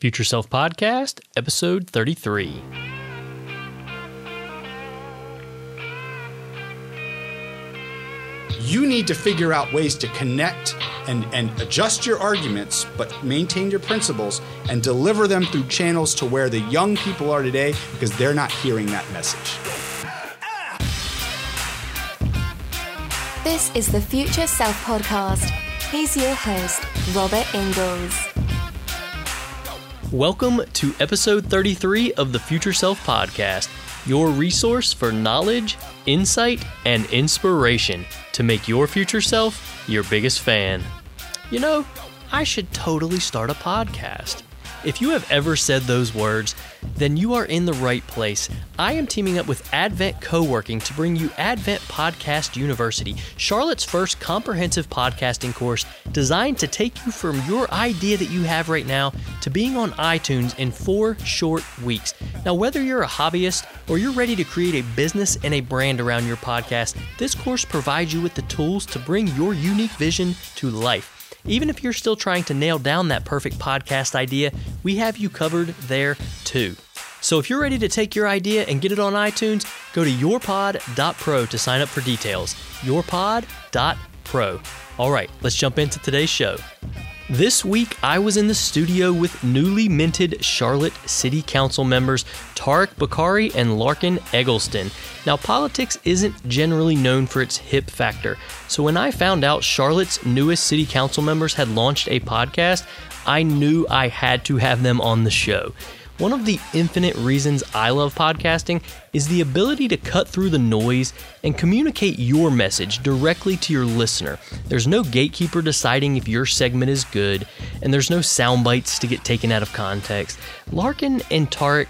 Future Self Podcast, Episode 33. You need to figure out ways to connect and adjust your arguments, but maintain your principles and deliver them through channels to where the young people are today, because they're not hearing that message. This is the Future Self Podcast. Here's your host, Robert Ingalls. Welcome to episode 33 of the Future Self Podcast, your resource for knowledge, insight, and inspiration to make your future self your biggest fan. You know, I should totally start a podcast. If you have ever said those words, then you are in the right place. I am teaming up with Advent Co-working to bring you Advent Podcast University, Charlotte's first comprehensive podcasting course designed to take you from your idea that you have right now to being on iTunes in 4 short weeks. Now, whether you're a hobbyist or you're ready to create a business and a brand around your podcast, this course provides you with the tools to bring your unique vision to life. Even if you're still trying to nail down that perfect podcast idea, we have you covered there too. So if you're ready to take your idea and get it on iTunes, go to yourpod.pro to sign up for details. Yourpod.pro. All right, let's jump into today's show. This week, I was in the studio with newly minted Charlotte City Council members Tarek Bakari and Larkin Eggleston. Now, politics isn't generally known for its hip factor, so when I found out Charlotte's newest city council members had launched a podcast, I knew I had to have them on the show. One of the infinite reasons I love podcasting is the ability to cut through the noise and communicate your message directly to your listener. There's no gatekeeper deciding if your segment is good, and there's no sound bites to get taken out of context. Larkin and Tarek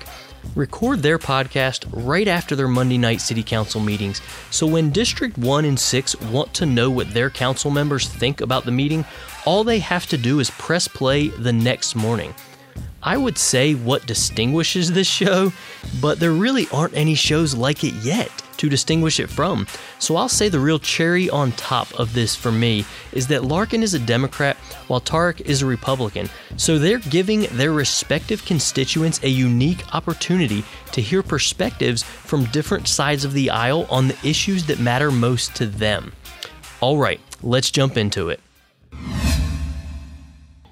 record their podcast right after their Monday night city council meetings, so when District 1 and 6 want to know what their council members think about the meeting, all they have to do is press play the next morning. I would say what distinguishes this show, but there really aren't any shows like it yet to distinguish it from. So I'll say the real cherry on top of this for me is that Larkin is a Democrat while Tarek is a Republican. So they're giving their respective constituents a unique opportunity to hear perspectives from different sides of the aisle on the issues that matter most to them. All right, let's jump into it.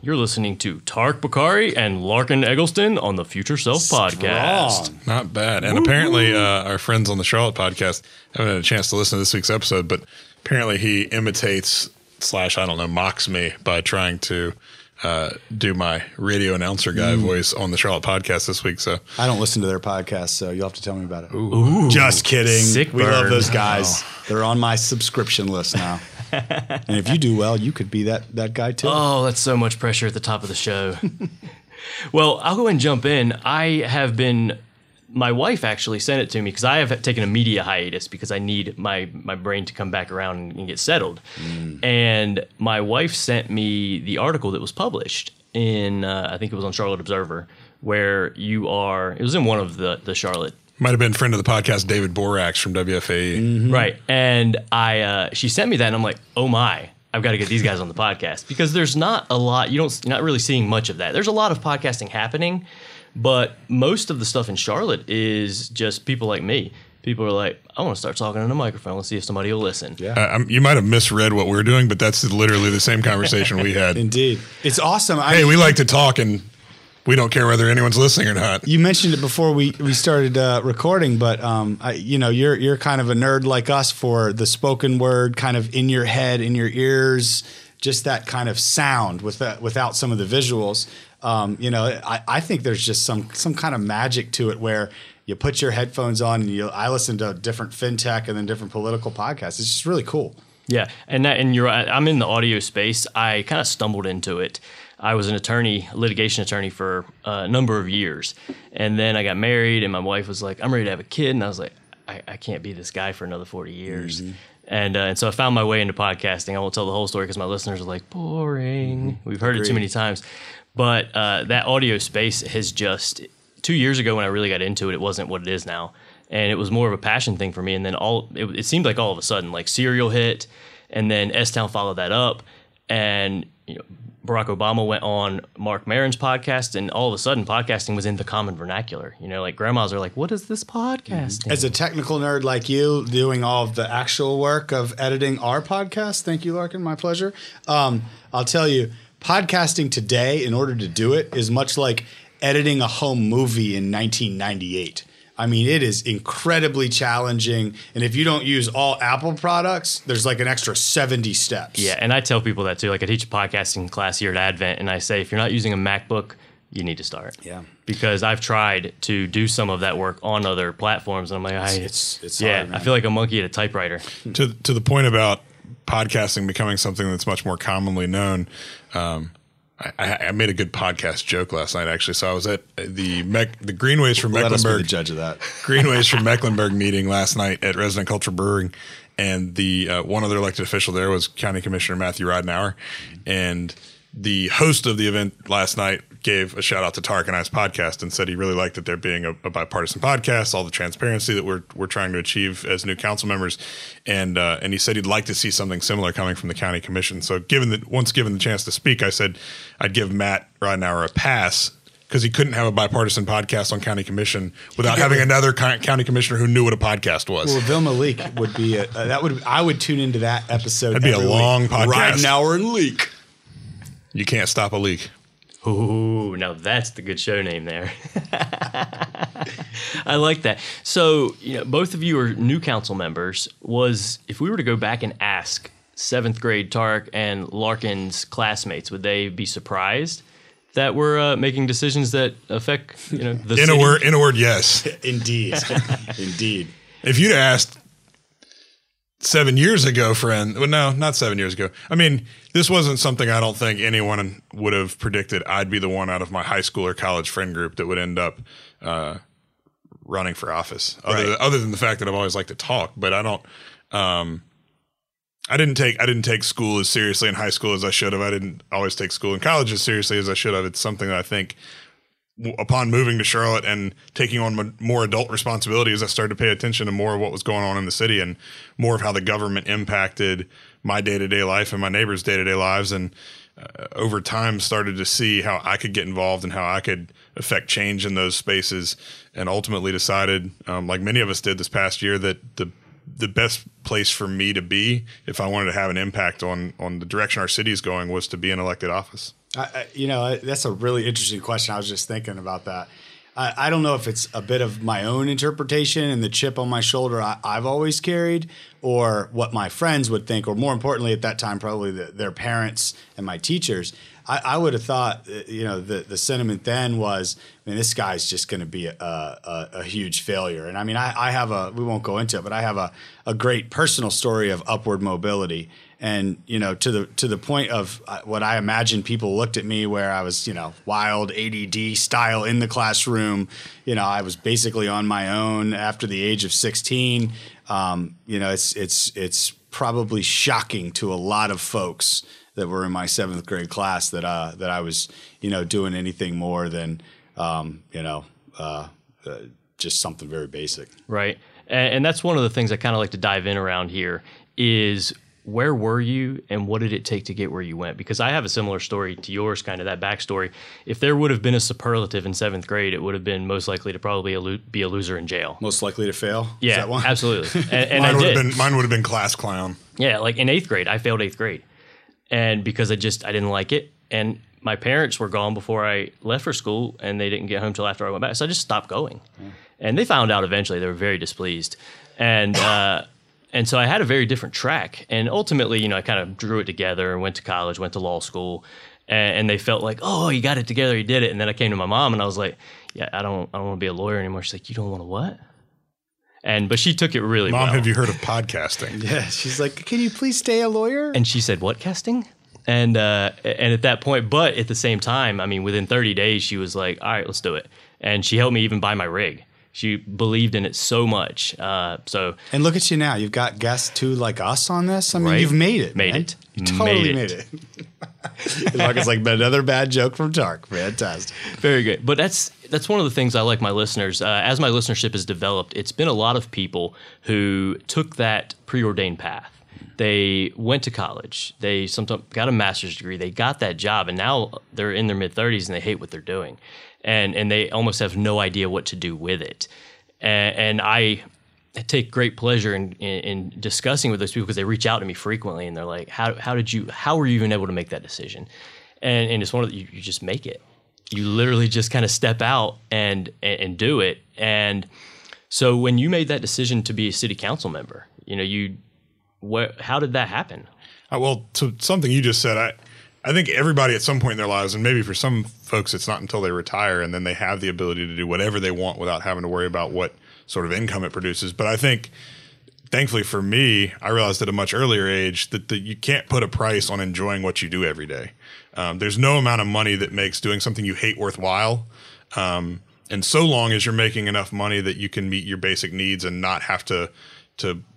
You're listening to Tarek Bakari and Larkin Eggleston on the Future Self Podcast. Not bad. And apparently our friends on the Charlotte podcast haven't had a chance to listen to this week's episode, but apparently he imitates / I don't know, mocks me by trying to do my radio announcer guy voice on the Charlotte podcast this week. So I don't listen to their podcast, so you'll have to tell me about it. Ooh. Just kidding. Sick we bird. Love those guys. Oh. They're on my subscription list now. And if you do well, you could be that guy too. Oh, that's so much pressure at the top of the show. Well, I'll go and jump in. My wife actually sent it to me because I have taken a media hiatus because I need my brain to come back around and get settled. Mm. And my wife sent me the article that was published in, I think it was on Charlotte Observer, where it was in one of the Charlotte. Might have been friend of the podcast, David Borax from WFAE. Mm-hmm. Right. And she sent me that, and I'm like, oh my, I've got to get these guys on the podcast, because there's not a lot, you're not really seeing much of that. There's a lot of podcasting happening, but most of the stuff in Charlotte is just people like me. People are like, I want to start talking on a microphone. Let's see if somebody will listen. Yeah. You might have misread what we were doing, but that's literally the same conversation we had. Indeed. It's awesome. We like to talk, and we don't care whether anyone's listening or not. You mentioned it before we started recording, but you're kind of a nerd like us for the spoken word, kind of in your head, in your ears, just that kind of sound without some of the visuals. I think there's just some kind of magic to it where you put your headphones on and I listen to different fintech and then different political podcasts. It's just really cool. Yeah, and you're right. I'm in the audio space. I kind of stumbled into it. I was a litigation attorney for a number of years. And then I got married and my wife was like, I'm ready to have a kid. And I was like, I can't be this guy for another 40 years. Mm-hmm. And so I found my way into podcasting. I won't tell the whole story because my listeners are like, boring. Mm-hmm. We've heard it too many times. But that audio space has 2 years ago when I really got into it, it wasn't what it is now. And it was more of a passion thing for me. And then it seemed like all of a sudden, like Serial hit and then S-Town followed that up. And Barack Obama went on Mark Maron's podcast, and all of a sudden podcasting was in the common vernacular. You know, like grandmas are like, what is this podcasting? As a technical nerd like you doing all of the actual work of editing our podcast. Thank you, Larkin. My pleasure. I'll tell you, podcasting today, in order to do it, is much like editing a home movie in 1998. I mean, it is incredibly challenging. And if you don't use all Apple products, there's like an extra 70 steps. Yeah, and I tell people that too. Like I teach a podcasting class here at Advent, and I say, if you're not using a MacBook, you need to start. Yeah. Because I've tried to do some of that work on other platforms, and I'm like, it's hard, man. I feel like a monkey at a typewriter. To the point about podcasting becoming something that's much more commonly known, I made a good podcast joke last night, actually. So I was at the Greenways from Mecklenburg. Let us be the judge of that. Greenways from Mecklenburg meeting last night at Resident Culture Brewing, and the one other elected official there was County Commissioner Matthew Rodenauer, and the host of the event last night gave a shout out to Tarek and I's podcast and said he really liked that there being a bipartisan podcast, all the transparency that we're trying to achieve as new council members, and he said he'd like to see something similar coming from the county commission. So, once given the chance to speak, I said I'd give Matt Rodenauer a pass, because he couldn't have a bipartisan podcast on county commission without having another county commissioner who knew what a podcast was. Well, Vilma leak would be I would tune into that episode. That'd be a long week. Podcast. Rodenauer and leak. You can't stop a leak. Ooh, now that's the good show name there. I like that. So, both of you are new council members. If we were to go back and ask 7th grade Tarek and Larkin's classmates, would they be surprised that we're making decisions that affect the city? In a word, yes. Indeed. Indeed. If you'd asked 7 years ago, friend. Well, no, not 7 years ago. I mean, this wasn't something I don't think anyone would have predicted. I'd be the one out of my high school or college friend group that would end up running for office. Other than the fact that I've always liked to talk, but I don't. I didn't take school as seriously in high school as I should have. I didn't always take school in college as seriously as I should have. It's something that I think, upon moving to Charlotte and taking on more adult responsibilities, I started to pay attention to more of what was going on in the city and more of how the government impacted my day-to-day life and my neighbors' day-to-day lives. And over time started to see how I could get involved and how I could affect change in those spaces, and ultimately decided, like many of us did this past year, that the best place for me to be, if I wanted to have an impact on the direction our city is going, was to be in elected office. That's a really interesting question. I was just thinking about that. I don't know if it's a bit of my own interpretation and the chip on my shoulder I've always carried, or what my friends would think, or more importantly at that time, probably their parents and my teachers. I would have thought, the sentiment then was, I mean, this guy's just going to be a huge failure. And I mean, we won't go into it, but I have a great personal story of upward mobility. And, to the point of what I imagine people looked at me where I was, wild ADD style in the classroom. I was basically on my own after the age of 16. It's probably shocking to a lot of folks that were in my 7th grade class that I was, doing anything more than, just something very basic. Right. And that's one of the things I kind of like to dive in around here is, where were you and what did it take to get where you went? Because I have a similar story to yours, kind of that backstory. If there would have been a superlative in 7th grade, it would have been most likely to probably be a loser in jail. Most likely to fail? Yeah, is that one? Absolutely. And mine would have been class clown. Yeah, like in 8th grade, I failed 8th grade. And because I didn't like it. And my parents were gone before I left for school, and they didn't get home till after I went back. So I just stopped going. Yeah. And they found out eventually. They were very displeased. And so I had a very different track. And ultimately, I kind of drew it together, went to college, went to law school. And they felt like, oh, you got it together, you did it. And then I came to my mom and I was like, yeah, I don't want to be a lawyer anymore. She's like, you don't want to what? But she took it really well. Mom, have you heard of podcasting? Yeah. She's like, can you please stay a lawyer? And she said, what casting? And at that point, but at the same time, I mean, within 30 days, she was like, all right, let's do it. And she helped me even buy my rig. She believed in it so much. And look at you now. You've got guests too like us on this. I mean, right? You've made it. You totally made it. It's like another bad joke from Tarek. Fantastic. Very good. But that's one of the things I like my listeners. As my listenership has developed, it's been a lot of people who took that preordained path. They went to college. They sometimes got a master's degree. They got that job, and now they're in their mid-30s and they hate what they're doing. And they almost have no idea what to do with it. And I take great pleasure in discussing with those people because they reach out to me frequently and they're like, how were you even able to make that decision? And it's one of the, you just make it. You literally just kind of step out and do it. And so when you made that decision to be a city council member, you know, how did that happen? Well, to something you just said, I think everybody at some point in their lives, and maybe for some folks it's not until they retire and then they have the ability to do whatever they want without having to worry about what sort of income it produces. But I think, thankfully for me, I realized at a much earlier age that you can't put a price on enjoying what you do every day. There's no amount of money that makes doing something you hate worthwhile. And so long as you're making enough money that you can meet your basic needs and not have to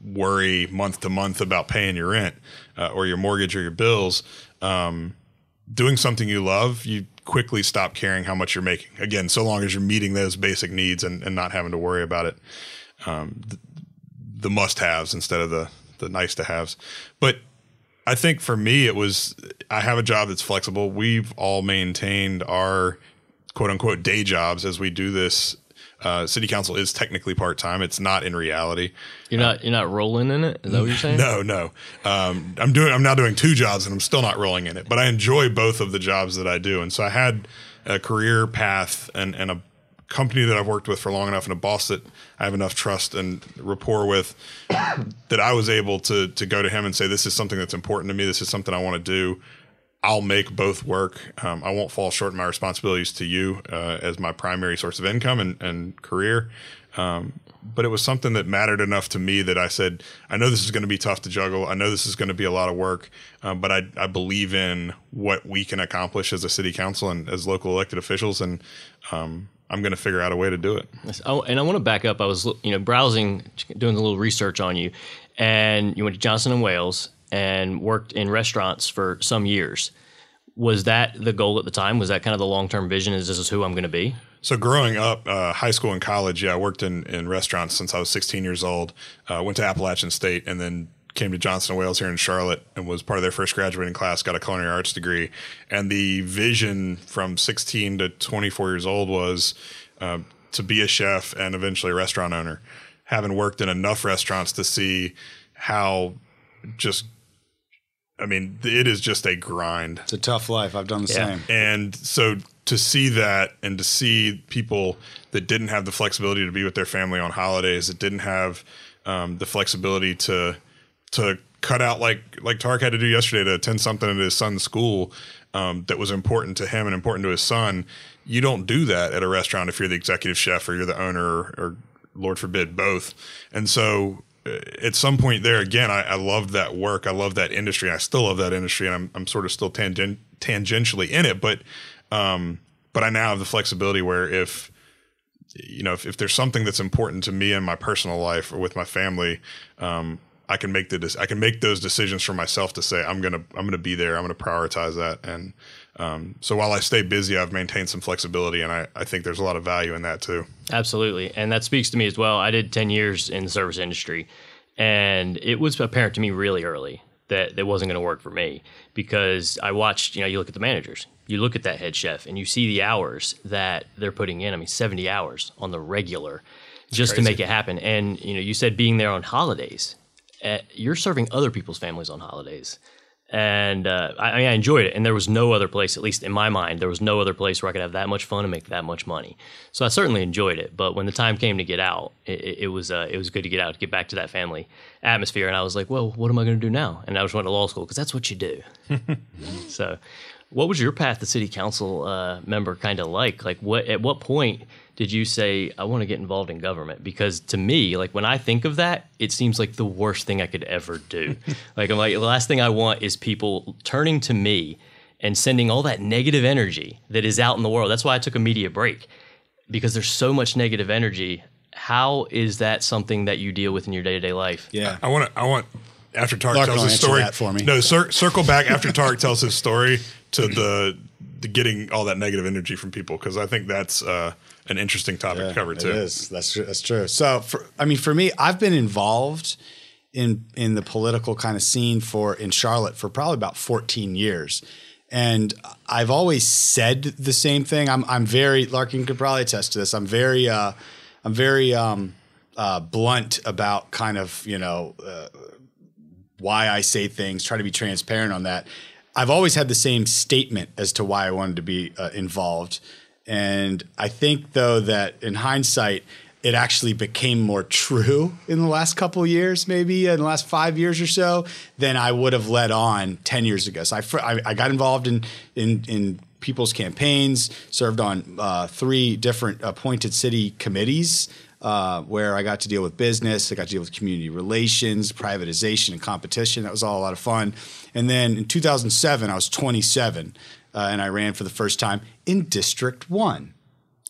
worry month to month about paying your rent or your mortgage or your bills, doing something you love, you quickly stop caring how much you're making. Again, so long as you're meeting those basic needs and not having to worry about it, the must-haves instead of the nice-to-haves. But I think for me, it was, I have a job that's flexible. We've all maintained our quote-unquote day jobs as we do this. City council is technically part-time. It's not in reality. You're not rolling in it? Is that what you're saying? No. I'm now doing two jobs and I'm still not rolling in it, but I enjoy both of the jobs that I do. And so I had a career path and a company that I've worked with for long enough and a boss that I have enough trust and rapport with that I was able to go to him and say, this is something that's important to me. This is something I want to do. I'll make both work. I won't fall short in my responsibilities to you as my primary source of income and career. But it was something that mattered enough to me that I said, I know this is going to be tough to juggle. I know this is going to be a lot of work, but I believe in what we can accomplish as a city council and as local elected officials. And I'm going to figure out a way to do it. Oh, and I want to back up. I was browsing, doing a little research on you, and you went to Johnson & Wales and worked in restaurants for some years. Was that the goal at the time? Was that kind of the long-term vision, is this is who I'm going to be? So growing up, high school and college, I worked in restaurants since I was 16 years old, went to Appalachian State, and then came to Johnson & Wales here in Charlotte and was part of their first graduating class, got a culinary arts degree. And the vision from 16 to 24 years old was to be a chef and eventually a restaurant owner. Having worked in enough restaurants to see how just it is just a grind. It's a tough life. I've done the same. And so to see that and to see people that didn't have the flexibility to be with their family on holidays, that didn't have the flexibility to cut out like Tarek had to do yesterday to attend something at his son's school that was important to him and important to his son. You don't do that at a restaurant if you're the executive chef or you're the owner or Lord forbid, both. And so at some point there, again, I loved that work. I love that industry. I still love that industry, and I'm sort of still tangentially in it. But I now have the flexibility where if there's something that's important to me in my personal life or with my family, I can make those decisions for myself to say I'm gonna be there. I'm gonna prioritize that. And so while I stay busy, I've maintained some flexibility, and I think there's a lot of value in that too. Absolutely. And that speaks to me as well. I did 10 years in the service industry, and it was apparent to me really early that it wasn't going to work for me because I watched, you look at the managers, you look at that head chef, and you see the hours that they're putting in. 70 hours on the regular just to make it happen. And, you said being there on holidays, you're serving other people's families on holidays. And I enjoyed it. And there was no other place, at least in my mind, there was no other place where I could have that much fun and make that much money. So I certainly enjoyed it. But when the time came to get out, it was good to get out, to get back to that family atmosphere. And I was like, well, what am I going to do now? And I just went to law school because that's what you do. So what was your path to city council member kind of like? At what point did you say, I want to get involved in government? Because to me, when I think of that, it seems like the worst thing I could ever do. The last thing I want is people turning to me and sending all that negative energy that is out in the world. That's why I took a media break, because there's so much negative energy. How is that something that you deal with in your day-to-day life? Yeah, I want after Tarek tells his story that for me. No, circle back after Tarek tells his story to the getting all that negative energy from people, because I think that's an interesting topic to cover too. It is. That's true. So for me, I've been involved in the political kind of scene in Charlotte for probably about 14 years. And I've always said the same thing. I'm very, Larkin could probably attest to this. I'm very blunt about kind of, why I say things, try to be transparent on that. I've always had the same statement as to why I wanted to be involved. And I think, though, that in hindsight, it actually became more true in the last couple of years, maybe in the last 5 years or so, than I would have let on 10 years ago. So I got involved in people's campaigns, served on three different appointed city committees where I got to deal with business, I got to deal with community relations, privatization, and competition. That was all a lot of fun. And then in 2007, I was 27, and I ran for the first time in District 1.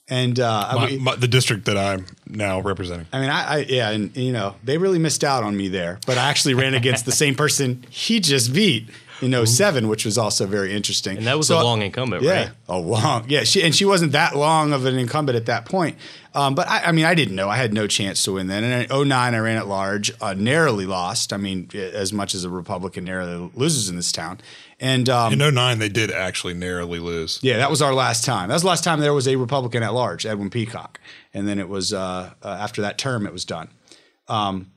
And the district that I'm now representing. I mean, they really missed out on me there. But I actually ran against the same person he just beat in 07, which was also very interesting. And that was a long incumbent, yeah, right? Yeah. She wasn't that long of an incumbent at that point. But I didn't know. I had no chance to win then. And in 09, I ran at large, narrowly lost. I mean, as much as a Republican narrowly loses in this town. And in 09, they did actually narrowly lose. Yeah, that was our last time. That was the last time there was a Republican at large, Edwin Peacock. And then it was after that term, it was done.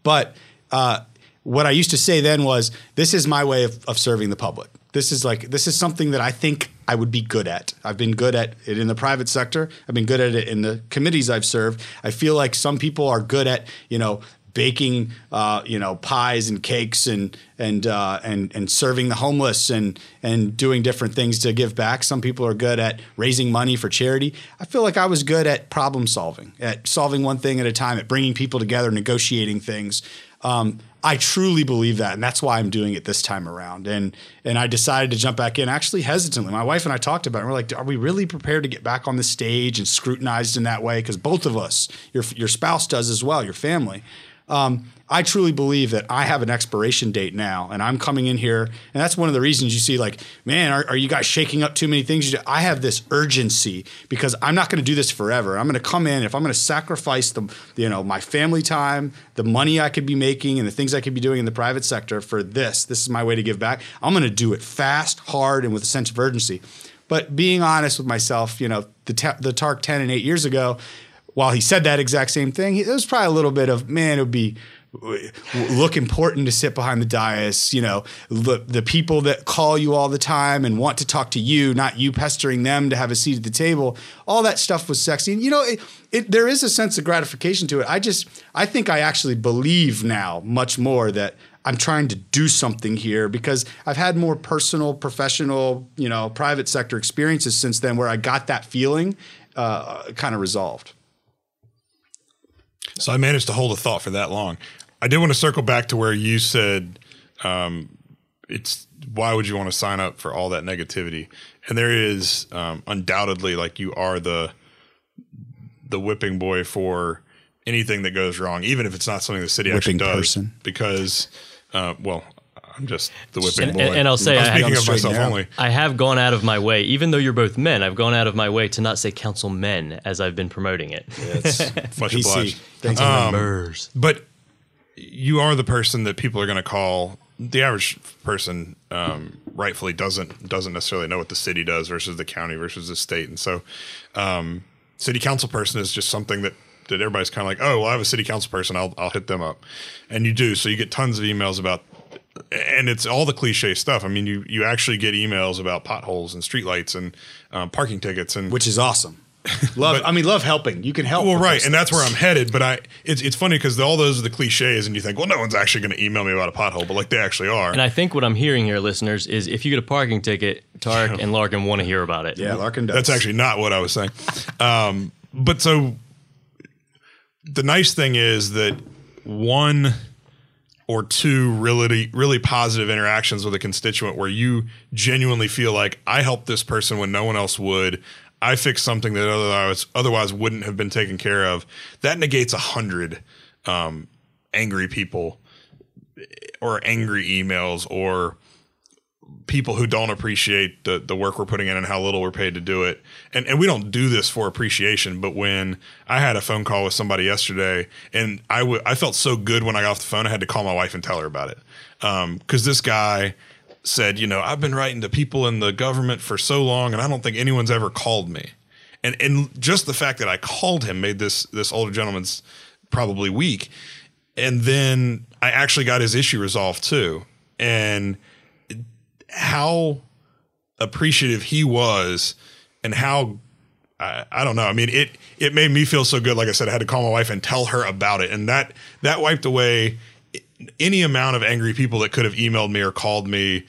What I used to say then was, this is my way of serving the public. This is something that I think I would be good at. I've been good at it in the private sector. I've been good at it in the committees I've served. I feel like some people are good at, baking, pies and cakes and serving the homeless and doing different things to give back. Some people are good at raising money for charity. I feel like I was good at problem solving, at solving one thing at a time, at bringing people together, negotiating things. I truly believe that, and that's why I'm doing it this time around. And I decided to jump back in, actually hesitantly. My wife and I talked about it, and we're like, are we really prepared to get back on the stage and scrutinized in that way? Because both of us, your spouse does as well, your family. I truly believe that I have an expiration date now, and I'm coming in here, and that's one of the reasons you see, like, man, are you guys shaking up too many things? I have this urgency because I'm not going to do this forever. I'm going to come in, if I'm going to sacrifice my family time, the money I could be making, and the things I could be doing in the private sector for this. This is my way to give back. I'm going to do it fast, hard, and with a sense of urgency. But being honest with myself, the Tarek 10 and 8 years ago, while he said that exact same thing, it was probably a little bit of, man, it would be look important to sit behind the dais, the people that call you all the time and want to talk to you, not you pestering them to have a seat at the table. All that stuff was sexy. And, there is a sense of gratification to it. I think I actually believe now much more that I'm trying to do something here because I've had more personal, professional, private sector experiences since then where I got that feeling kind of resolved. So I managed to hold a thought for that long. I did want to circle back to where you said, why would you want to sign up for all that negativity? And there is undoubtedly, like, you are the whipping boy for anything that goes wrong, even if it's not something the city whipping actually does. Person. Because, I'm just the whipping boy. And I'll say, I have gone out of my way, even though you're both men, I've gone out of my way to not say councilmen as I've been promoting it. It's much obliged. But you are the person that people are going to call. The average person rightfully doesn't necessarily know what the city does versus the county versus the state. And so city council person is just something that everybody's kind of like, oh, well, I have a city council person. I'll hit them up. And you do. So you get tons of emails about, and it's all the cliche stuff. I mean, you actually get emails about potholes and streetlights and parking tickets, and which is awesome. Love helping. You can help. Well, right, and that's where I'm headed. But it's funny because all those are the cliches, and you think, well, no one's actually going to email me about a pothole, but like they actually are. And I think what I'm hearing here, listeners, is if you get a parking ticket, Tarek and Larkin want to hear about it. Yeah, Larkin does. That's actually not what I was saying. But so the nice thing is that one or two really, really positive interactions with a constituent where you genuinely feel like, I helped this person when no one else would. I fixed something that otherwise wouldn't have been taken care of. That negates 100 angry people or angry emails or people who don't appreciate the work we're putting in and how little we're paid to do it. And we don't do this for appreciation, but when I had a phone call with somebody yesterday, and I felt so good when I got off the phone, I had to call my wife and tell her about it. 'Cause this guy said, you know, I've been writing to people in the government for so long, and I don't think anyone's ever called me. And just the fact that I called him made this older gentleman's probably weak. And then I actually got his issue resolved too. And how appreciative he was, and how, I don't know. I mean, it made me feel so good. Like I said, I had to call my wife and tell her about it. And that wiped away any amount of angry people that could have emailed me or called me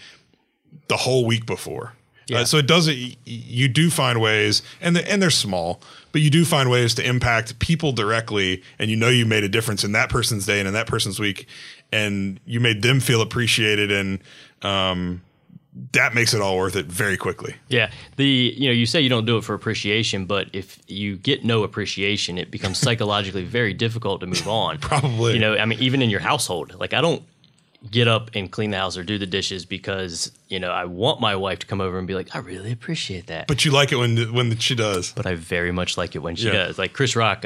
the whole week before. Yeah. So it doesn't, you do find ways, and they're small, but you do find ways to impact people directly. And you know, you made a difference in that person's day and in that person's week, and you made them feel appreciated. And, that makes it all worth it very quickly. Yeah. You say you don't do it for appreciation, but if you get no appreciation, it becomes psychologically very difficult to move on. Probably. I mean, even in your household, like I don't get up and clean the house or do the dishes because, I want my wife to come over and be like, I really appreciate that. But you like it when she does. But I very much like it when she does. Like Chris Rock,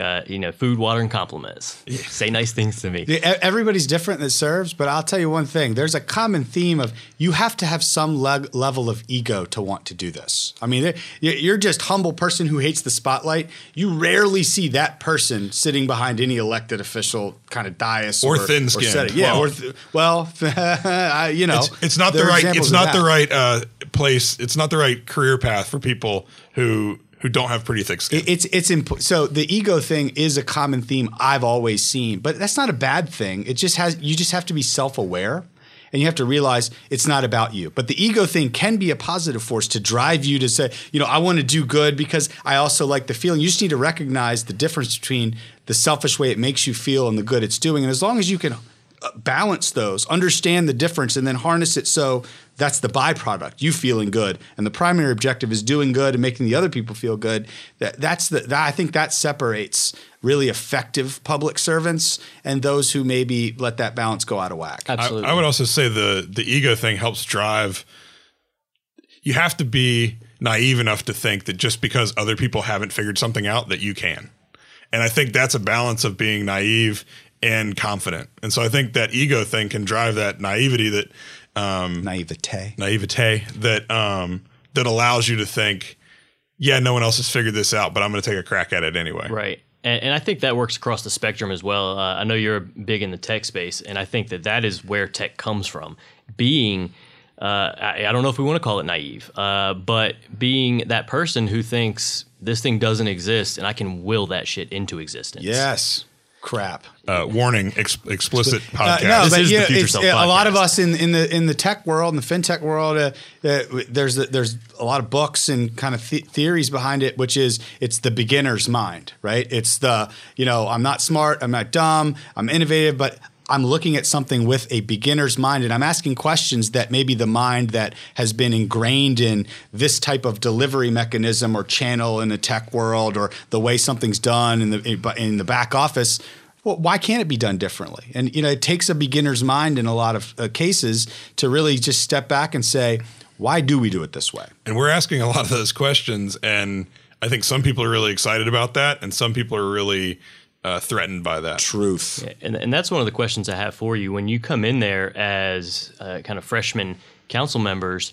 food, water, and compliments. Yeah. Say nice things to me. Everybody's different that serves, but I'll tell you one thing. There's a common theme of you have to have some level of ego to want to do this. I mean, you're just humble person who hates the spotlight. You rarely see that person sitting behind any elected official kind of dais. Or thin-skinned. Yeah, well. It's not the right. It's not the right place. It's not the right career path for people who don't have pretty thick skin. So the ego thing is a common theme I've always seen, but that's not a bad thing. It just has. You just have to be self-aware, and you have to realize it's not about you. But the ego thing can be a positive force to drive you to say, I want to do good because I also like the feeling. You just need to recognize the difference between the selfish way it makes you feel and the good it's doing. And as long as you can balance those, understand the difference, and then harness it so that's the byproduct, you feeling good. And the primary objective is doing good and making the other people feel good. I think that separates really effective public servants and those who maybe let that balance go out of whack. Absolutely. I would also say the ego thing helps drive – you have to be naive enough to think that just because other people haven't figured something out that you can. And I think that's a balance of being naive and confident. And so I think that ego thing can drive that naivety that that allows you to think, yeah, no one else has figured this out, but I'm going to take a crack at it anyway. Right. And I think that works across the spectrum as well. I know you're big in the tech space, and I think that is where tech comes from. Being, I don't know if we want to call it naive, but being that person who thinks this thing doesn't exist and I can will that shit into existence. Yes. Crap. Warning, explicit podcast. This is the Future Self Podcast. A lot of us in the tech world, in the fintech world, there's a lot of books and kind of theories behind it, which is it's the beginner's mind, right? It's the, I'm not smart, I'm not dumb, I'm innovative, but I'm looking at something with a beginner's mind, and I'm asking questions that maybe the mind that has been ingrained in this type of delivery mechanism or channel in the tech world or the way something's done in the back office. Well, why can't it be done differently? And, it takes a beginner's mind in a lot of cases to really just step back and say, why do we do it this way? And we're asking a lot of those questions, and I think some people are really excited about that, and some people are really threatened by that truth. Yeah, and that's one of the questions I have for you. When you come in there as kind of freshman council members,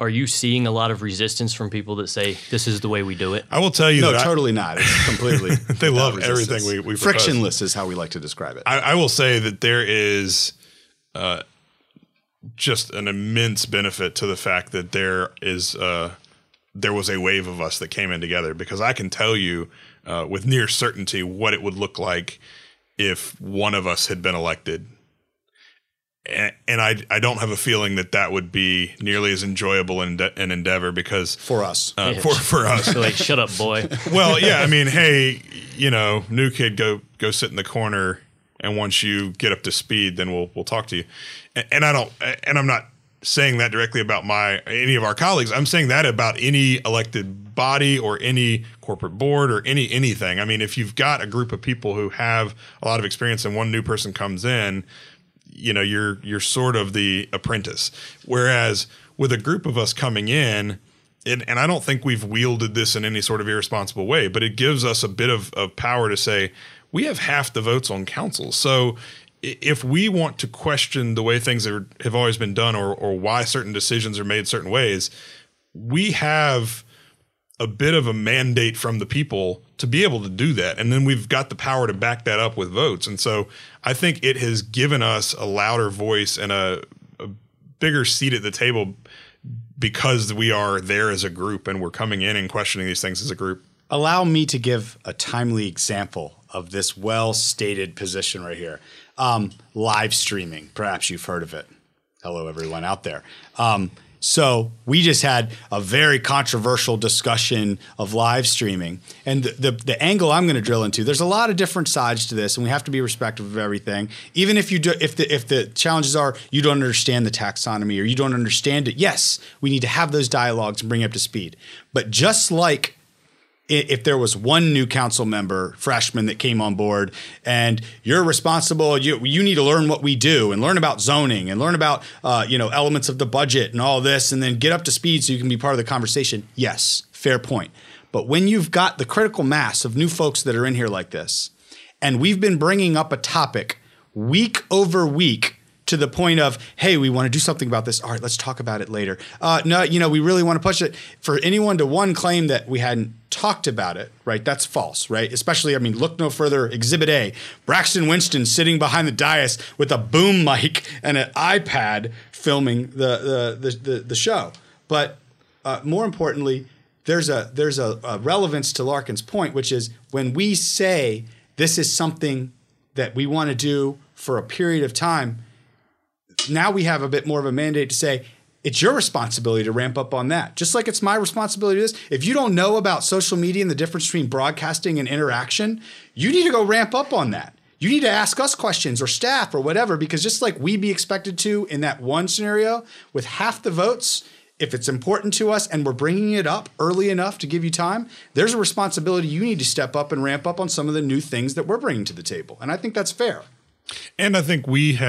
are you seeing a lot of resistance from people that say, this is the way we do it? I will tell you totally not. It's completely. They love everything we frictionless propose. Is how we like to describe it. I will say that there is just an immense benefit to the fact that there was a wave of us that came in together, because I can tell you with near certainty what it would look like if one of us had been elected. And I don't have a feeling that would be nearly as enjoyable an endeavor, because for us, for us, like, shut up, boy. Well, yeah. I mean, hey, new kid, go sit in the corner. And once you get up to speed, then we'll talk to you. And I'm not saying that directly about any of our colleagues. I'm saying that about any elected body or any corporate board or anything. I mean, if you've got a group of people who have a lot of experience and one new person comes in, you're sort of the apprentice. Whereas with a group of us coming in, and I don't think we've wielded this in any sort of irresponsible way, but it gives us a bit of power to say, we have half the votes on council. So if we want to question the way things are, have always been done, or why certain decisions are made certain ways, we have a bit of a mandate from the people to be able to do that. And then we've got the power to back that up with votes. And so I think it has given us a louder voice and a bigger seat at the table because we are there as a group and we're coming in and questioning these things as a group. Allow me to give a timely example of this well-stated position right here. Live streaming. Perhaps you've heard of it. Hello, everyone out there. So we just had a very controversial discussion of live streaming. And the angle I'm going to drill into, there's a lot of different sides to this, and we have to be respectful of everything. Even if you do, if the challenges are you don't understand the taxonomy or you don't understand it, yes, we need to have those dialogues and bring up to speed. But just like if there was one new council member, freshman, that came on board and you're responsible, you need to learn what we do and learn about zoning and learn about, elements of the budget and all this, and then get up to speed so you can be part of the conversation. Yes, fair point. But when you've got the critical mass of new folks that are in here like this, and we've been bringing up a topic week over week to the point of, hey, we want to do something about this. All right, let's talk about it later. No, we really want to push it. For anyone to claim that we hadn't talked about it, right? That's false, right? Especially, look no further. Exhibit A, Braxton Winston sitting behind the dais with a boom mic and an iPad filming the show. But more importantly, there's a relevance to Larkin's point, which is when we say this is something that we want to do for a period of time, now we have a bit more of a mandate to say, it's your responsibility to ramp up on that. Just like it's my responsibility to this. If you don't know about social media and the difference between broadcasting and interaction, you need to go ramp up on that. You need to ask us questions or staff or whatever, because just like we be expected to in that one scenario with half the votes, if it's important to us and we're bringing it up early enough to give you time, there's a responsibility you need to step up and ramp up on some of the new things that we're bringing to the table. And I think that's fair. And I think we've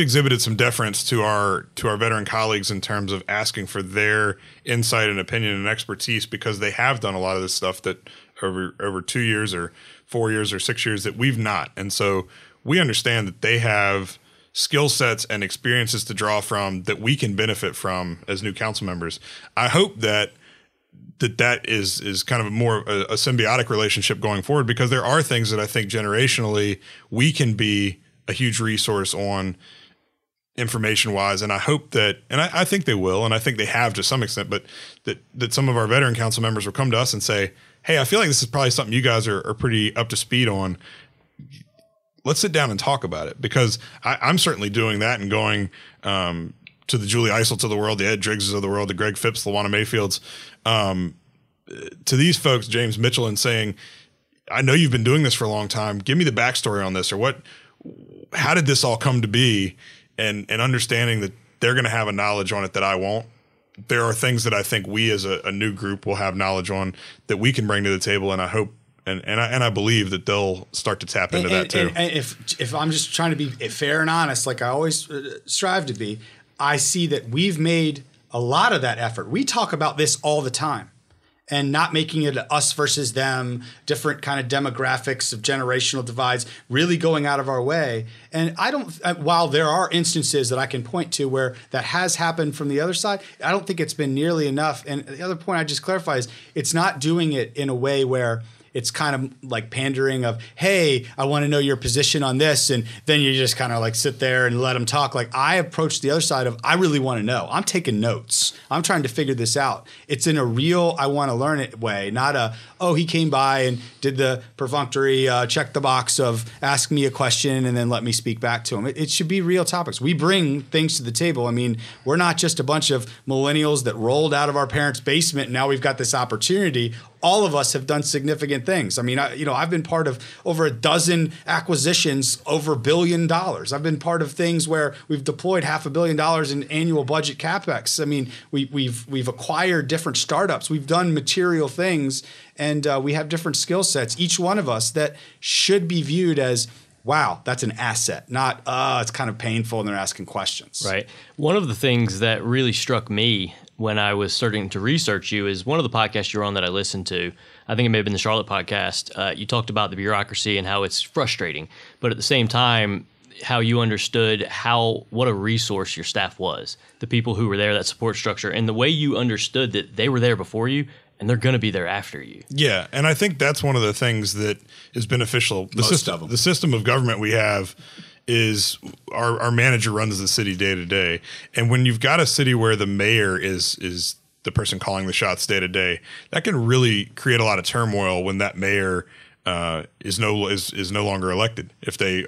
exhibited some deference to our veteran colleagues in terms of asking for their insight and opinion and expertise, because they have done a lot of this stuff that over 2 years or 4 years or 6 years that we've not. And so we understand that they have skill sets and experiences to draw from that we can benefit from as new council members. I hope that is kind of more a symbiotic relationship going forward, because there are things that I think generationally we can be a huge resource on information wise. And I hope that, and I think they will, and I think they have to some extent, but that some of our veteran council members will come to us and say, hey, I feel like this is probably something you guys are pretty up to speed on. Let's sit down and talk about it, because I'm certainly doing that and going to the Julie Isil of the world, the Ed Driggs of the world, the Greg Phipps, the Juana Mayfields, to these folks, James Mitchell, and saying, I know you've been doing this for a long time. Give me the backstory on this, or how did this all come to be? And understanding that they're going to have a knowledge on it that I won't. There are things that I think we as a new group will have knowledge on that we can bring to the table. And I hope, and I believe that they'll start to tap into that too. And if I'm just trying to be fair and honest, like I always strive to be, I see that we've made a lot of that effort. We talk about this all the time, and not making it us versus them, different kind of demographics of generational divides, really going out of our way. And while there are instances that I can point to where that has happened from the other side, I don't think it's been nearly enough. And the other point I just clarify is it's not doing it in a way where it's kind of like pandering of, hey, I want to know your position on this. And then you just kind of like sit there and let them talk. Like I approach the other side of, I really want to know. I'm taking notes. I'm trying to figure this out. It's in a real, I want to learn it way, not a, oh, he came by and did the perfunctory check the box of ask me a question and then let me speak back to him. It should be real topics. We bring things to the table. We're not just a bunch of millennials that rolled out of our parents' basement. And now we've got this opportunity. All of us have done significant things. I've been part of over a dozen acquisitions over $1 billion. I've been part of things where we've deployed $500 million in annual budget capex. We've acquired different startups. We've done material things, and we have different skill sets, each one of us, that should be viewed as wow, that's an asset, not, it's kind of painful and they're asking questions. Right. One of the things that really struck me when I was starting to research you is one of the podcasts you're on that I listened to, I think it may have been the Charlotte podcast. You talked about the bureaucracy and how it's frustrating, but at the same time, how you understood what a resource your staff was, the people who were there, that support structure, and the way you understood that they were there before you and they're going to be there after you. Yeah, and I think that's one of the things that is beneficial. The system of government we have is our manager runs the city day to day. And when you've got a city where the mayor is the person calling the shots day to day, that can really create a lot of turmoil when that mayor is no longer elected. If they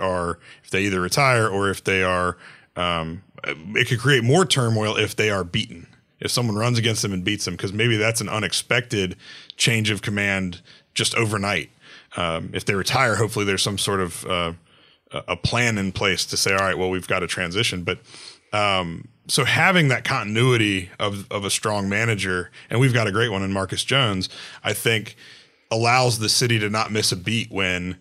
either retire or if they are, it could create more turmoil if they are beaten. If someone runs against them and beats them, because maybe that's an unexpected change of command just overnight. If they retire, hopefully there's some sort of, a plan in place to say, all right, well, we've got a transition. But so having that continuity of a strong manager, and we've got a great one in Marcus Jones, I think allows the city to not miss a beat when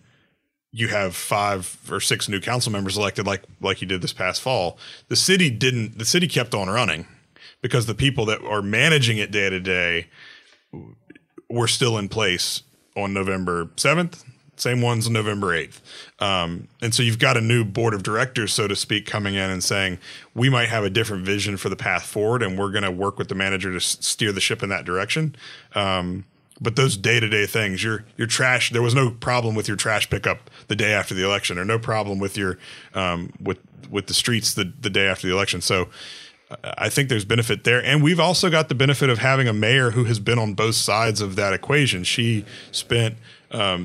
you have 5 or 6 new council members elected, like you did this past fall. The city kept on running because the people that are managing it day to day were still in place on November 7th. Same ones November 8th. And so you've got a new board of directors, so to speak, coming in and saying, we might have a different vision for the path forward, and we're going to work with the manager to steer the ship in that direction. But those day-to-day things, your trash, there was no problem with your trash pickup the day after the election, or no problem with your with the streets the day after the election. So I think there's benefit there. And we've also got the benefit of having a mayor who has been on both sides of that equation. She spent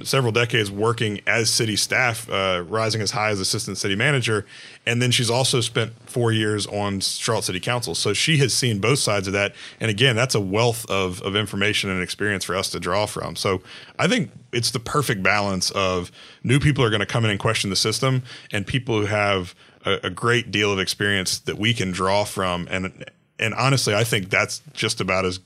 several decades working as city staff, rising as high as assistant city manager. And then she's also spent 4 years on Charlotte City Council. So she has seen both sides of that. And again, that's a wealth of information and experience for us to draw from. So I think it's the perfect balance of new people are going to come in and question the system, and people who have a great deal of experience that we can draw from. And honestly, I think that's just about as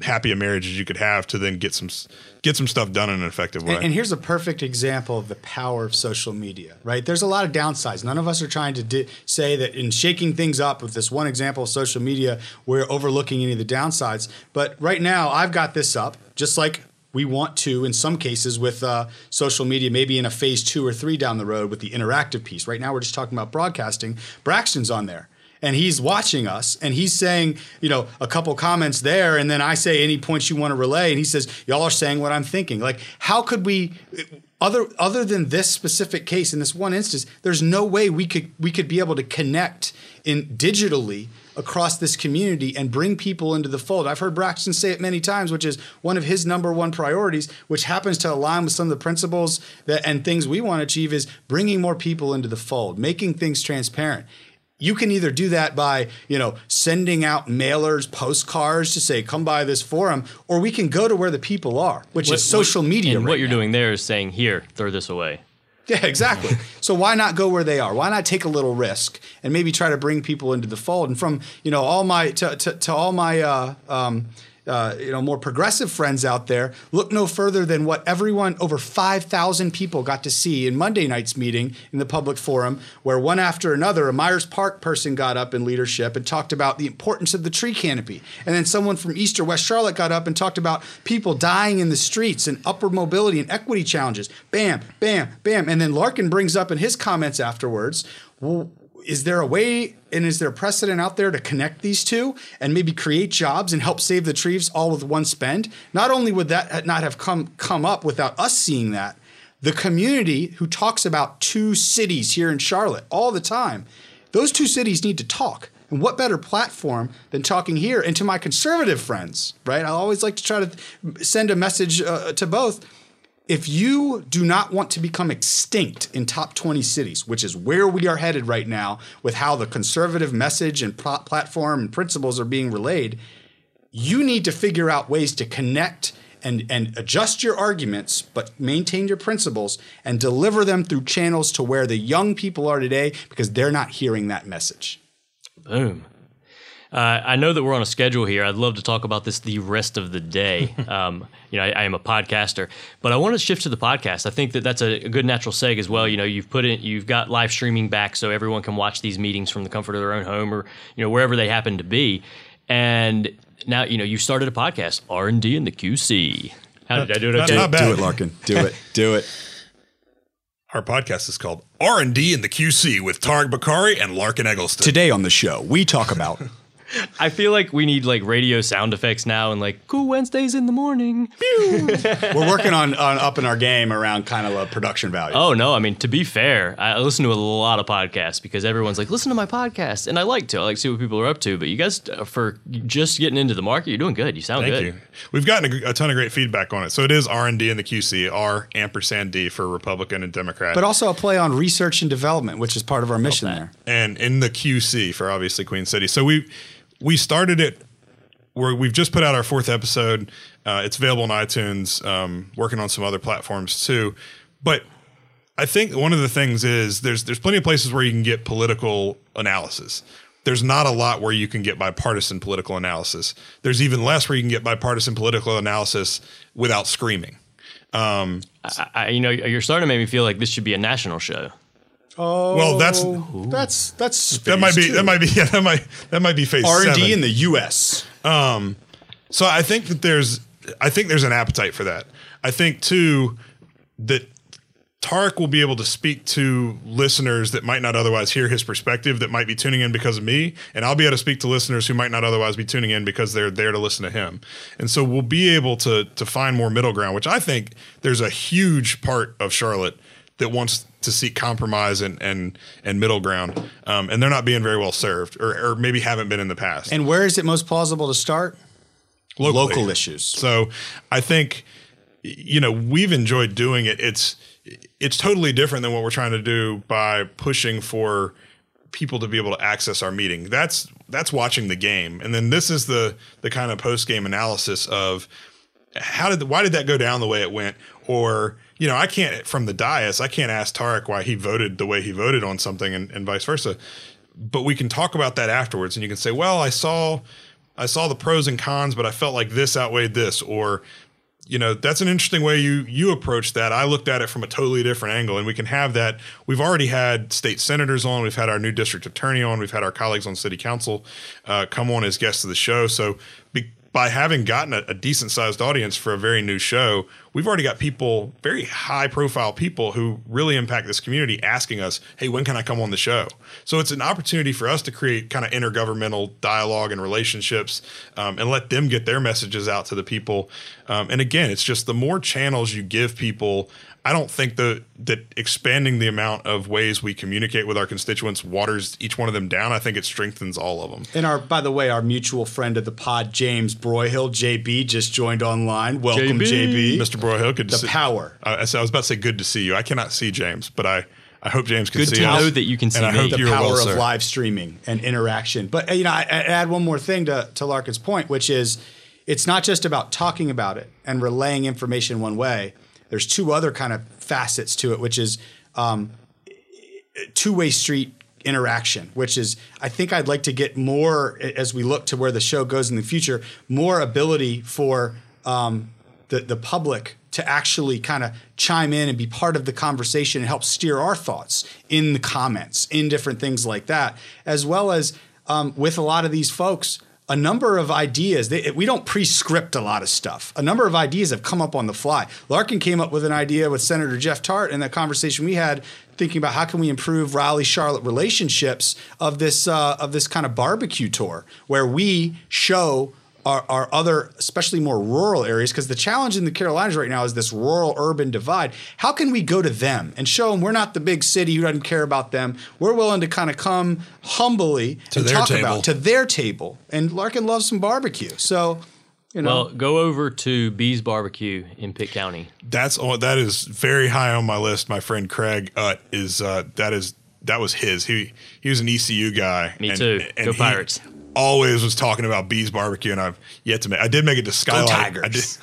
happy a marriage as you could have to then get some stuff done in an effective way. And here's a perfect example of the power of social media, right? There's a lot of downsides. None of us are trying to say that in shaking things up with this one example of social media, we're overlooking any of the downsides. But right now, I've got this up, just like we want to, in some cases, with social media, maybe in a phase 2 or 3 down the road with the interactive piece. Right now, we're just talking about broadcasting. Braxton's on there, and he's watching us, and he's saying, a couple comments there, and then I say any points you want to relay, and he says, y'all are saying what I'm thinking. Like, how could we, other than this specific case, in this one instance, there's no way we could be able to connect in digitally across this community and bring people into the fold. I've heard Braxton say it many times, which is one of his #1 priorities, which happens to align with some of the principles and things we want to achieve, is bringing more people into the fold, making things transparent. You can either do that by, sending out mailers, postcards to say, come by this forum, or we can go to where the people are, which is social media. And what you're doing there is saying, here, throw this away. Yeah, exactly. So why not go where they are? Why not take a little risk and maybe try to bring people into the fold? And from, all my more progressive friends out there, look no further than what everyone, over 5,000 people got to see in Monday night's meeting in the public forum, where one after another, a Myers Park person got up in leadership and talked about the importance of the tree canopy. And then someone from East or West Charlotte got up and talked about people dying in the streets and upward mobility and equity challenges. Bam, bam, bam. And then Larkin brings up in his comments afterwards, well, is there a way and is there precedent out there to connect these two and maybe create jobs and help save the trees all with one spend? Not only would that not have come up without us seeing that, the community who talks about two cities here in Charlotte all the time, those two cities need to talk. And what better platform than talking here? And to my conservative friends, right? I always like to try to send a message to both. If you do not want to become extinct in top 20 cities, which is where we are headed right now with how the conservative message and platform and principles are being relayed, you need to figure out ways to connect and adjust your arguments, but maintain your principles and deliver them through channels to where the young people are today, because they're not hearing that message. Boom. I know that we're on a schedule here. I'd love to talk about this the rest of the day. I am a podcaster, but I want to shift to the podcast. I think that that's a good natural segue as well. You know, you've got live streaming back, so everyone can watch these meetings from the comfort of their own home or, you know, wherever they happen to be. And now, you know, you started a podcast, R&D in the QC. How did I do it? Okay? Do it, Larkin. Do it. Do it. Our podcast is called R&D in the QC with Tarek Bakari and Larkin Eggleston. Today on the show, we talk about... I feel like we need like radio sound effects now and like cool Wednesdays in the morning. We're working on upping our game around kind of a production value. Oh, no. I mean, to be fair, I listen to a lot of podcasts because everyone's like, listen to my podcast. And I like to. I like to see what people are up to. But you guys, for just getting into the market, you're doing good. You sound good. Thank you. We've gotten a ton of great feedback on it. So it is R&D in the QC, R&D for Republican and Democrat. But also a play on research and development, which is part of our mission there. And in the QC for obviously Queen City. So we started it where we've just put out our 4th episode. It's available on iTunes, working on some other platforms too. But I think one of the things is there's plenty of places where you can get political analysis. There's not a lot where you can get bipartisan political analysis. There's even less where you can get bipartisan political analysis without screaming. You're starting to make me feel like this should be a national show. Oh, well, that might be phase 7. R&D in the U.S. So I think that there's an appetite for that. I think too that Tarek will be able to speak to listeners that might not otherwise hear his perspective, that might be tuning in because of me, and I'll be able to speak to listeners who might not otherwise be tuning in because they're there to listen to him. And so we'll be able to find more middle ground, which I think there's a huge part of Charlotte that wants to seek compromise and middle ground. And they're not being very well served or maybe haven't been in the past. And where is it most plausible to start? Local issues. So I think, you know, we've enjoyed doing it. It's totally different than what we're trying to do by pushing for people to be able to access our meeting. That's watching the game. And then this is the kind of post-game analysis of why did that go down the way it went? Or, you know, I can't ask Tarek why he voted the way he voted on something and vice versa. But we can talk about that afterwards. And you can say, well, I saw the pros and cons, but I felt like this outweighed this. Or, you know, that's an interesting way you approach that. I looked at it from a totally different angle. And we can have that. We've already had state senators on. We've had our new district attorney on. We've had our colleagues on city council come on as guests of the show. So by having gotten a decent-sized audience for a very new show, we've already got people, very high-profile people who really impact this community asking us, hey, when can I come on the show? So it's an opportunity for us to create kind of intergovernmental dialogue and relationships and let them get their messages out to the people. And again, it's just the more channels you give people, I don't think that expanding the amount of ways we communicate with our constituents waters each one of them down. I think it strengthens all of them. And by the way, our mutual friend of the pod, James Broyhill, JB, just joined online. Welcome, JB. Mr. Broyhill, good to see you. The power. I was about to say good to see you. I cannot see James, but I hope James can see us. Good to know that you can see me. And I hope the power of live streaming and interaction. But, you know, I add one more thing to Larkin's point, which is it's not just about talking about it and relaying information one way. There's two other kind of facets to it, which is two-way street interaction, which is I think I'd like to get more, as we look to where the show goes in the future, more ability for the public to actually kind of chime in and be part of the conversation and help steer our thoughts in the comments, in different things like that, as well as with a lot of these folks. A number of ideas, we don't pre-script a lot of stuff. A number of ideas have come up on the fly. Larkin came up with an idea with Senator Jeff Tart in that conversation we had, thinking about how can we improve Raleigh-Charlotte relationships of this kind of barbecue tour where we show our other, especially more rural areas, because the challenge in the Carolinas right now is this rural-urban divide. How can we go to them and show them we're not the big city who doesn't care about them? We're willing to kind of come humbly and talk about to their table. And Larkin loves some barbecue, so you know. Well, go over to Bee's Barbecue in Pitt County. That is very high on my list. My friend Craig that was his. He was an ECU guy. Me too. Go Pirates. always was talking about Bee's Barbecue, and I've yet to make. I did make it to Skylight.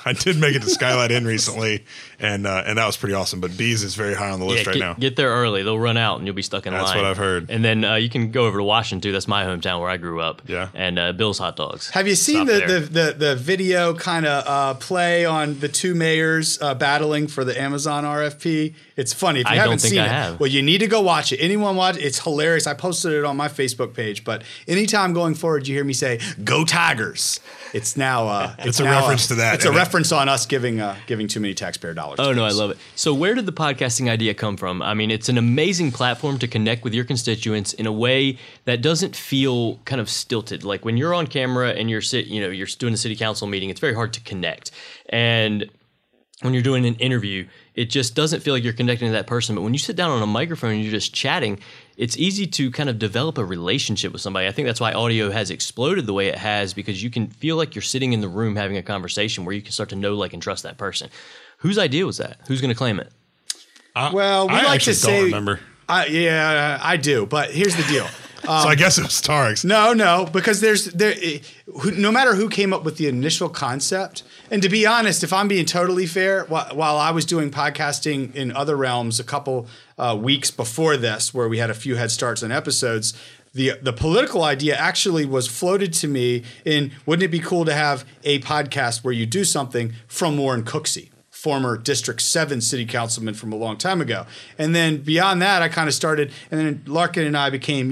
I did make it to Skylight Inn recently, and that was pretty awesome. But Bee's is very high on the list right now. Get there early; they'll run out, and you'll be stuck in line. That's what I've heard. And then you can go over to Washington too. That's my hometown where I grew up. Yeah. And Bill's Hot Dogs. Have you seen the video kind of play on the two mayors battling for the Amazon RFP? It's funny. If you haven't seen it, well, you need to go watch it. Anyone watch it? It's hilarious. I posted it on my Facebook page. But anytime going forward, you hear me say "Go Tigers." It's now. It's a reference to that. It's a reference on us giving too many taxpayer dollars. Oh no, I love it. So where did the podcasting idea come from? I mean, it's an amazing platform to connect with your constituents in a way that doesn't feel kind of stilted. Like when you're on camera and you're doing a city council meeting, it's very hard to connect. And when you're doing an interview, it just doesn't feel like you're connecting to that person. But when you sit down on a microphone and you're just chatting, it's easy to kind of develop a relationship with somebody. I think that's why audio has exploded the way it has, because you can feel like you're sitting in the room having a conversation where you can start to know, like, and trust that person. Whose idea was that? Who's going to claim it? I don't remember. Yeah, I do. But here's the deal. So I guess it was Tarek's. No, because no matter who came up with the initial concept, and to be honest, if I'm being totally fair, while I was doing podcasting in other realms a couple weeks before this, where we had a few head starts on episodes, the political idea actually was floated to me in, wouldn't it be cool to have a podcast where you do something from Warren Cooksey, former District 7 city councilman from a long time ago. And then beyond that, I kind of started, and then Larkin and I became,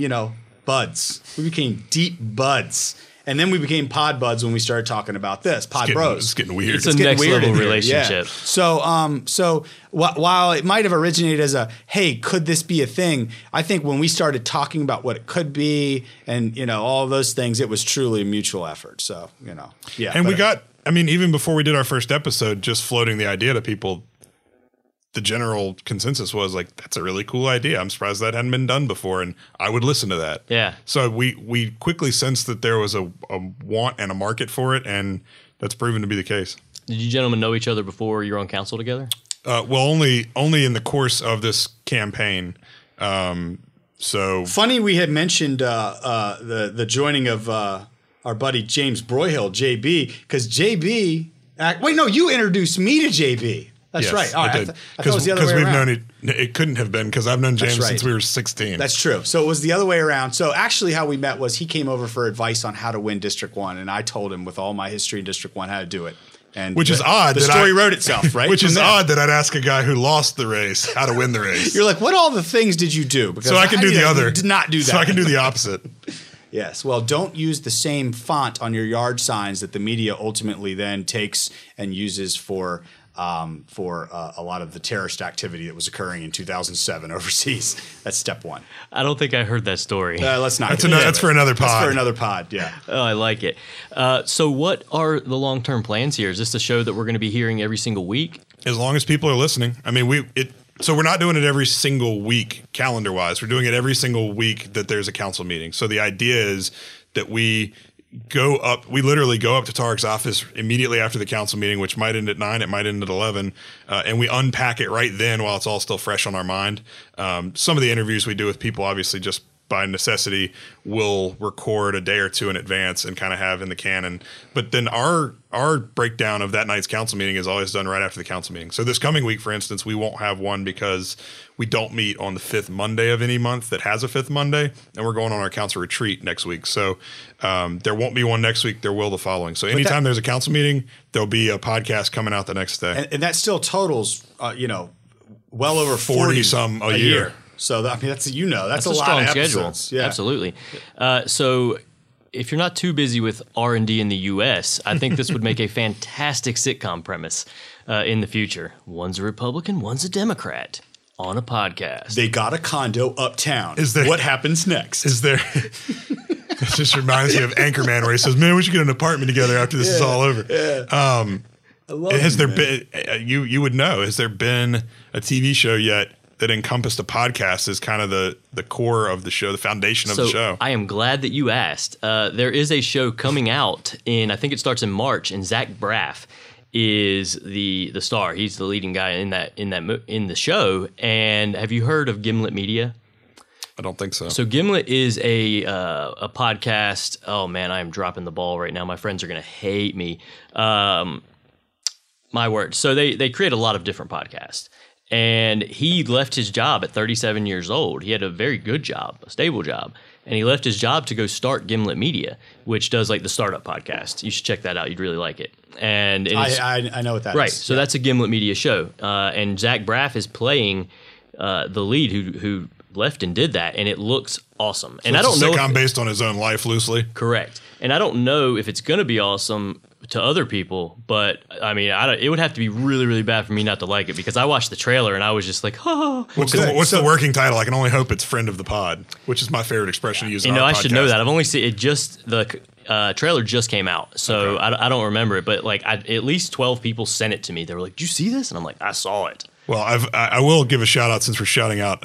buds. We became deep buds. And then we became pod buds when we started talking about this. Pod bros. It's getting weird. It's a next level relationship. Yeah. So, while it might have originated as a, hey, could this be a thing? I think when we started talking about what it could be and, all those things, it was truly a mutual effort. So, yeah. And even before we did our first episode, just floating the idea to people, the general consensus was like, that's a really cool idea. I'm surprised that hadn't been done before, and I would listen to that. Yeah. So we quickly sensed that there was a want and a market for it, and that's proven to be the case. Did you gentlemen know each other before you were on council together? Well, only in the course of this campaign. So funny we had mentioned the joining of our buddy James Broyhill, JB, because JB – wait, no, you introduced me to JB. That's yes, right. All right. I thought it was the other way around. Because we've known it couldn't have been, because I've known James since we were 16. That's true. So it was the other way around. So actually, how we met was he came over for advice on how to win District 1, and I told him with all my history in District 1 how to do it. And which is odd. The story wrote itself, right? Which is odd that I'd ask a guy who lost the race how to win the race. You're like, what all the things did you do? Because so I can do the other. Did not do that. So I can do the opposite. Yes. Well, don't use the same font on your yard signs that the media ultimately then takes and uses for a lot of the terrorist activity that was occurring in 2007 overseas. That's step one. I don't think I heard that story. Let's not. That's for another pod. That's for another pod, yeah. Oh, I like it. So what are the long-term plans here? Is this the show that we're going to be hearing every single week? As long as people are listening. I mean, so we're not doing it every single week calendar-wise. We're doing it every single week that there's a council meeting. So the idea is that we literally go up to Tarek's office immediately after the council meeting, which might end at 9, it might end at 11, and we unpack it right then while it's all still fresh on our mind. Some of the interviews we do with people, obviously just by necessity, will record a day or two in advance and kind of have in the canon. But then our breakdown of that night's council meeting is always done right after the council meeting. So this coming week, for instance, we won't have one because we don't meet on the fifth Monday of any month that has a fifth Monday, and we're going on our council retreat next week. So there won't be one next week. There will the following. So anytime there's a council meeting, there'll be a podcast coming out the next day. And that still totals, well over 40-some a year. So that's a lot of episodes. Schedule. Yeah. Absolutely. So if you're not too busy with R&D in the U.S., I think this would make a fantastic sitcom premise in the future. One's a Republican, one's a Democrat on a podcast. They got a condo uptown. What happens next? It just reminds me of Anchorman, where he says, man, we should get an apartment together after this is all over. Yeah. I love it. You would know, has there been a TV show yet that encompassed a podcast is kind of the core of the show, the foundation of the show? I am glad that you asked. There is a show coming out I think it starts in March, and Zach Braff is the star. He's the leading guy in the show. And have you heard of Gimlet Media? I don't think so. So Gimlet is a podcast. Oh man, I am dropping the ball right now. My friends are going to hate me. My word. So they create a lot of different podcasts. And he left his job at 37 years old. He had a very good job, a stable job. And he left his job to go start Gimlet Media, which does like the startup podcast. You should check that out. You'd really like it. And I know what that is. Right. So that's a Gimlet Media show. And Zach Braff is playing the lead who left and did that. And it looks awesome. So and I don't know. It's a sitcom based on his own life, loosely. Correct. And I don't know if it's going to be awesome to other people, but I mean, it would have to be really, really bad for me not to like it, because I watched the trailer and I was just like, oh. What's the working title? I can only hope it's "Friend of the Pod," which is my favorite expression to use. You know, I should know that. I've only seen it. Just the trailer just came out, so okay. I don't remember it. But like, at least 12 people sent it to me. They were like, "Do you see this?" And I'm like, "I saw it." Well, I will give a shout out, since we're shouting out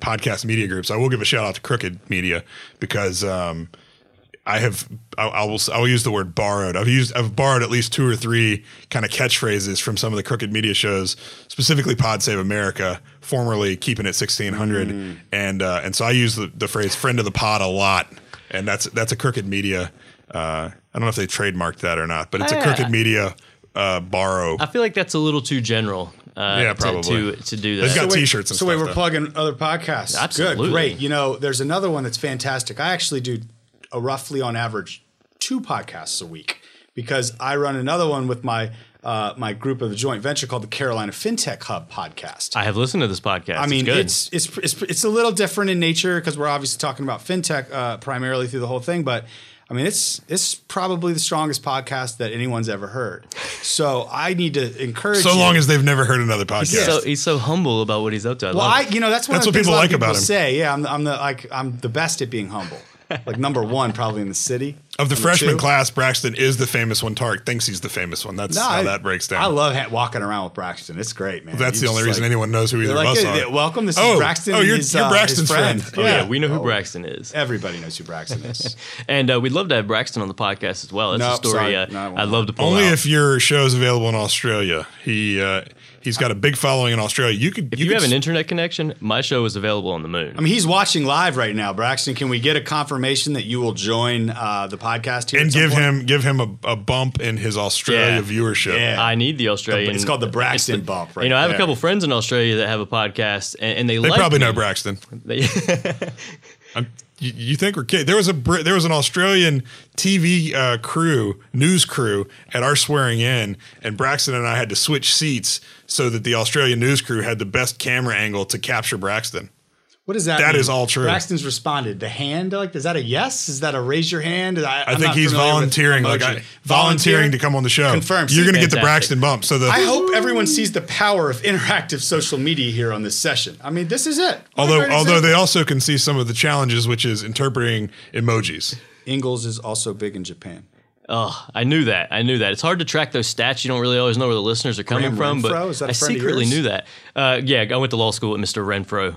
podcast media groups. I will give a shout out to Crooked Media, because I will use the word borrowed. I've borrowed at least two or three kind of catchphrases from some of the Crooked Media shows, specifically Pod Save America, formerly Keeping It 1600, and so I use the phrase "friend of the pod" a lot, and that's a Crooked Media. I don't know if they trademarked that or not, but it's a Crooked Media borrow. I feel like that's a little too general. Yeah, probably to do that. They've got T-shirts and stuff. So we're plugging other podcasts. Absolutely, good, great. You know, there's another one that's fantastic. I actually do roughly on average 2 podcasts a week, because I run another one with my group of a joint venture called the Carolina FinTech Hub podcast. I have listened to this podcast. I mean, it's a little different in nature, because we're obviously talking about fintech primarily through the whole thing, but I mean, it's probably the strongest podcast that anyone's ever heard. So I need to encourage. So long as they've never heard another podcast. He's so humble about what he's up to. That's what people like about him. Say, yeah, I'm the best at being humble. Like number 1 probably in the city. Of the freshman class, Braxton is the famous one. Tarek thinks he's the famous one. That's how that breaks down. I love walking around with Braxton. It's great, man. Well, that's the only reason anyone knows who either of us are. Welcome. This is Braxton. Oh, you're Braxton's friend. Oh, yeah. We know who Braxton is. Everybody knows who Braxton is. And we'd love to have Braxton on the podcast as well. It's a story I'd love to pull out. Only if your show is available in Australia. He's got a big following in Australia. If you have an internet connection, my show is available on the moon. I mean, he's watching live right now, Braxton. Can we get a confirmation that you will join the podcast here? And give him a bump in his Australia viewership. Yeah. I need the Australian. It's called the Braxton bump, right? You know, I have a couple friends in Australia that have a podcast, and they probably know Braxton. You think we're kidding? There was an Australian TV news crew at our swearing in, and Braxton and I had to switch seats so that the Australian news crew had the best camera angle to capture Braxton. What does that mean? That is all true. Braxton's responded. The hand, like, is that a yes? Is that a raise your hand? I think he's volunteering. Like, volunteering to come on the show. Confirmed. You're going to get the Braxton bump. So I hope everyone sees the power of interactive social media here on this session. I mean, this is it. Although they also can see some of the challenges, which is interpreting emojis. Ingalls is also big in Japan. Oh, I knew that. It's hard to track those stats. You don't really always know where the listeners are coming from, but I secretly knew that. Yeah, I went to law school with Mr. Renfro.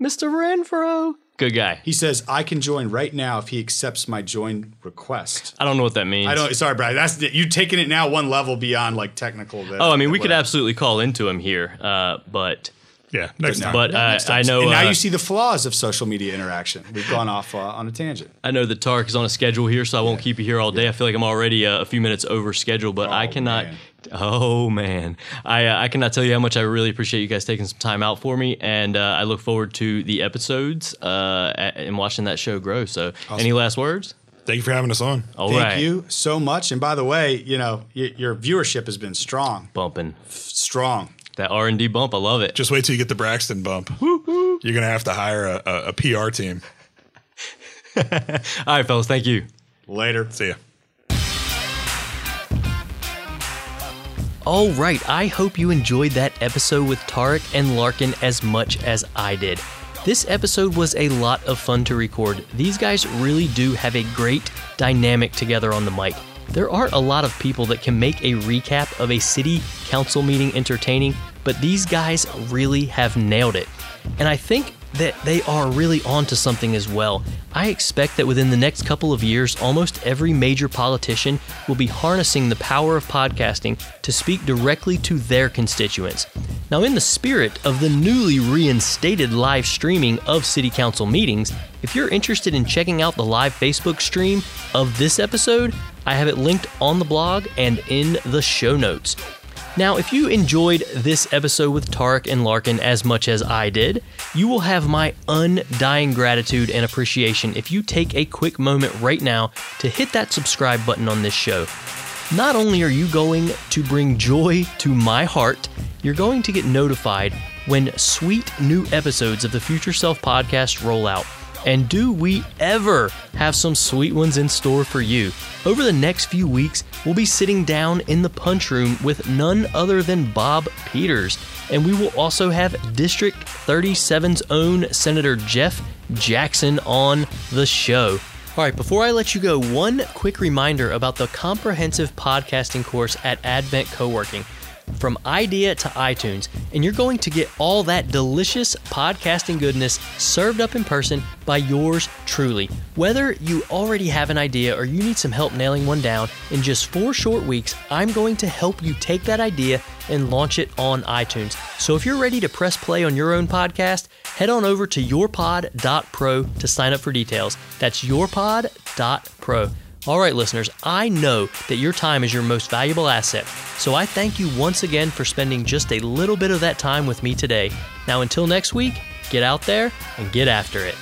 Mr. Renfro. Good guy. He says, I can join right now if he accepts my join request. I don't know what that means. Sorry, Brad. You're taking it now one level beyond like technical. We could absolutely call into him here, but... Yeah, next time. But next time. I know. And now you see the flaws of social media interaction. We've gone off on a tangent. I know that Tarek is on a schedule here, so I won't keep you here all day. I feel like I'm already a few minutes over schedule, but I cannot. Man. Oh man, I cannot tell you how much I really appreciate you guys taking some time out for me, and I look forward to the episodes and watching that show grow. So, Any last words? Thank you for having us on. Thank you so much. And by the way, you know your viewership has been strong, bumping strong. That R&D bump, I love it. Just wait till you get the Braxton bump. Woo-hoo. You're going to have to hire a PR team. All right, fellas, thank you. Later. See ya. All right, I hope you enjoyed that episode with Tarek and Larkin as much as I did. This episode was a lot of fun to record. These guys really do have a great dynamic together on the mic. There aren't a lot of people that can make a recap of a city council meeting entertaining, but these guys really have nailed it. And I think that they are really onto something as well. I expect that within the next couple of years, almost every major politician will be harnessing the power of podcasting to speak directly to their constituents. Now, in the spirit of the newly reinstated live streaming of city council meetings, if you're interested in checking out the live Facebook stream of this episode, I have it linked on the blog and in the show notes. Now, if you enjoyed this episode with Tarek and Larkin as much as I did, you will have my undying gratitude and appreciation if you take a quick moment right now to hit that subscribe button on this show. Not only are you going to bring joy to my heart, you're going to get notified when sweet new episodes of the Future Self Podcast roll out. And do we ever have some sweet ones in store for you? Over the next few weeks, we'll be sitting down in the punch room with none other than Bob Peters. And we will also have District 37's own Senator Jeff Jackson on the show. All right, before I let you go, one quick reminder about the comprehensive podcasting course at Advent Coworking. From idea to iTunes, and you're going to get all that delicious podcasting goodness served up in person by yours truly. Whether you already have an idea or you need some help nailing one down, in just 4 short weeks, I'm going to help you take that idea and launch it on iTunes. So if you're ready to press play on your own podcast, head on over to yourpod.pro to sign up for details. That's yourpod.pro. All right, listeners, I know that your time is your most valuable asset, so I thank you once again for spending just a little bit of that time with me today. Now, until next week, get out there and get after it.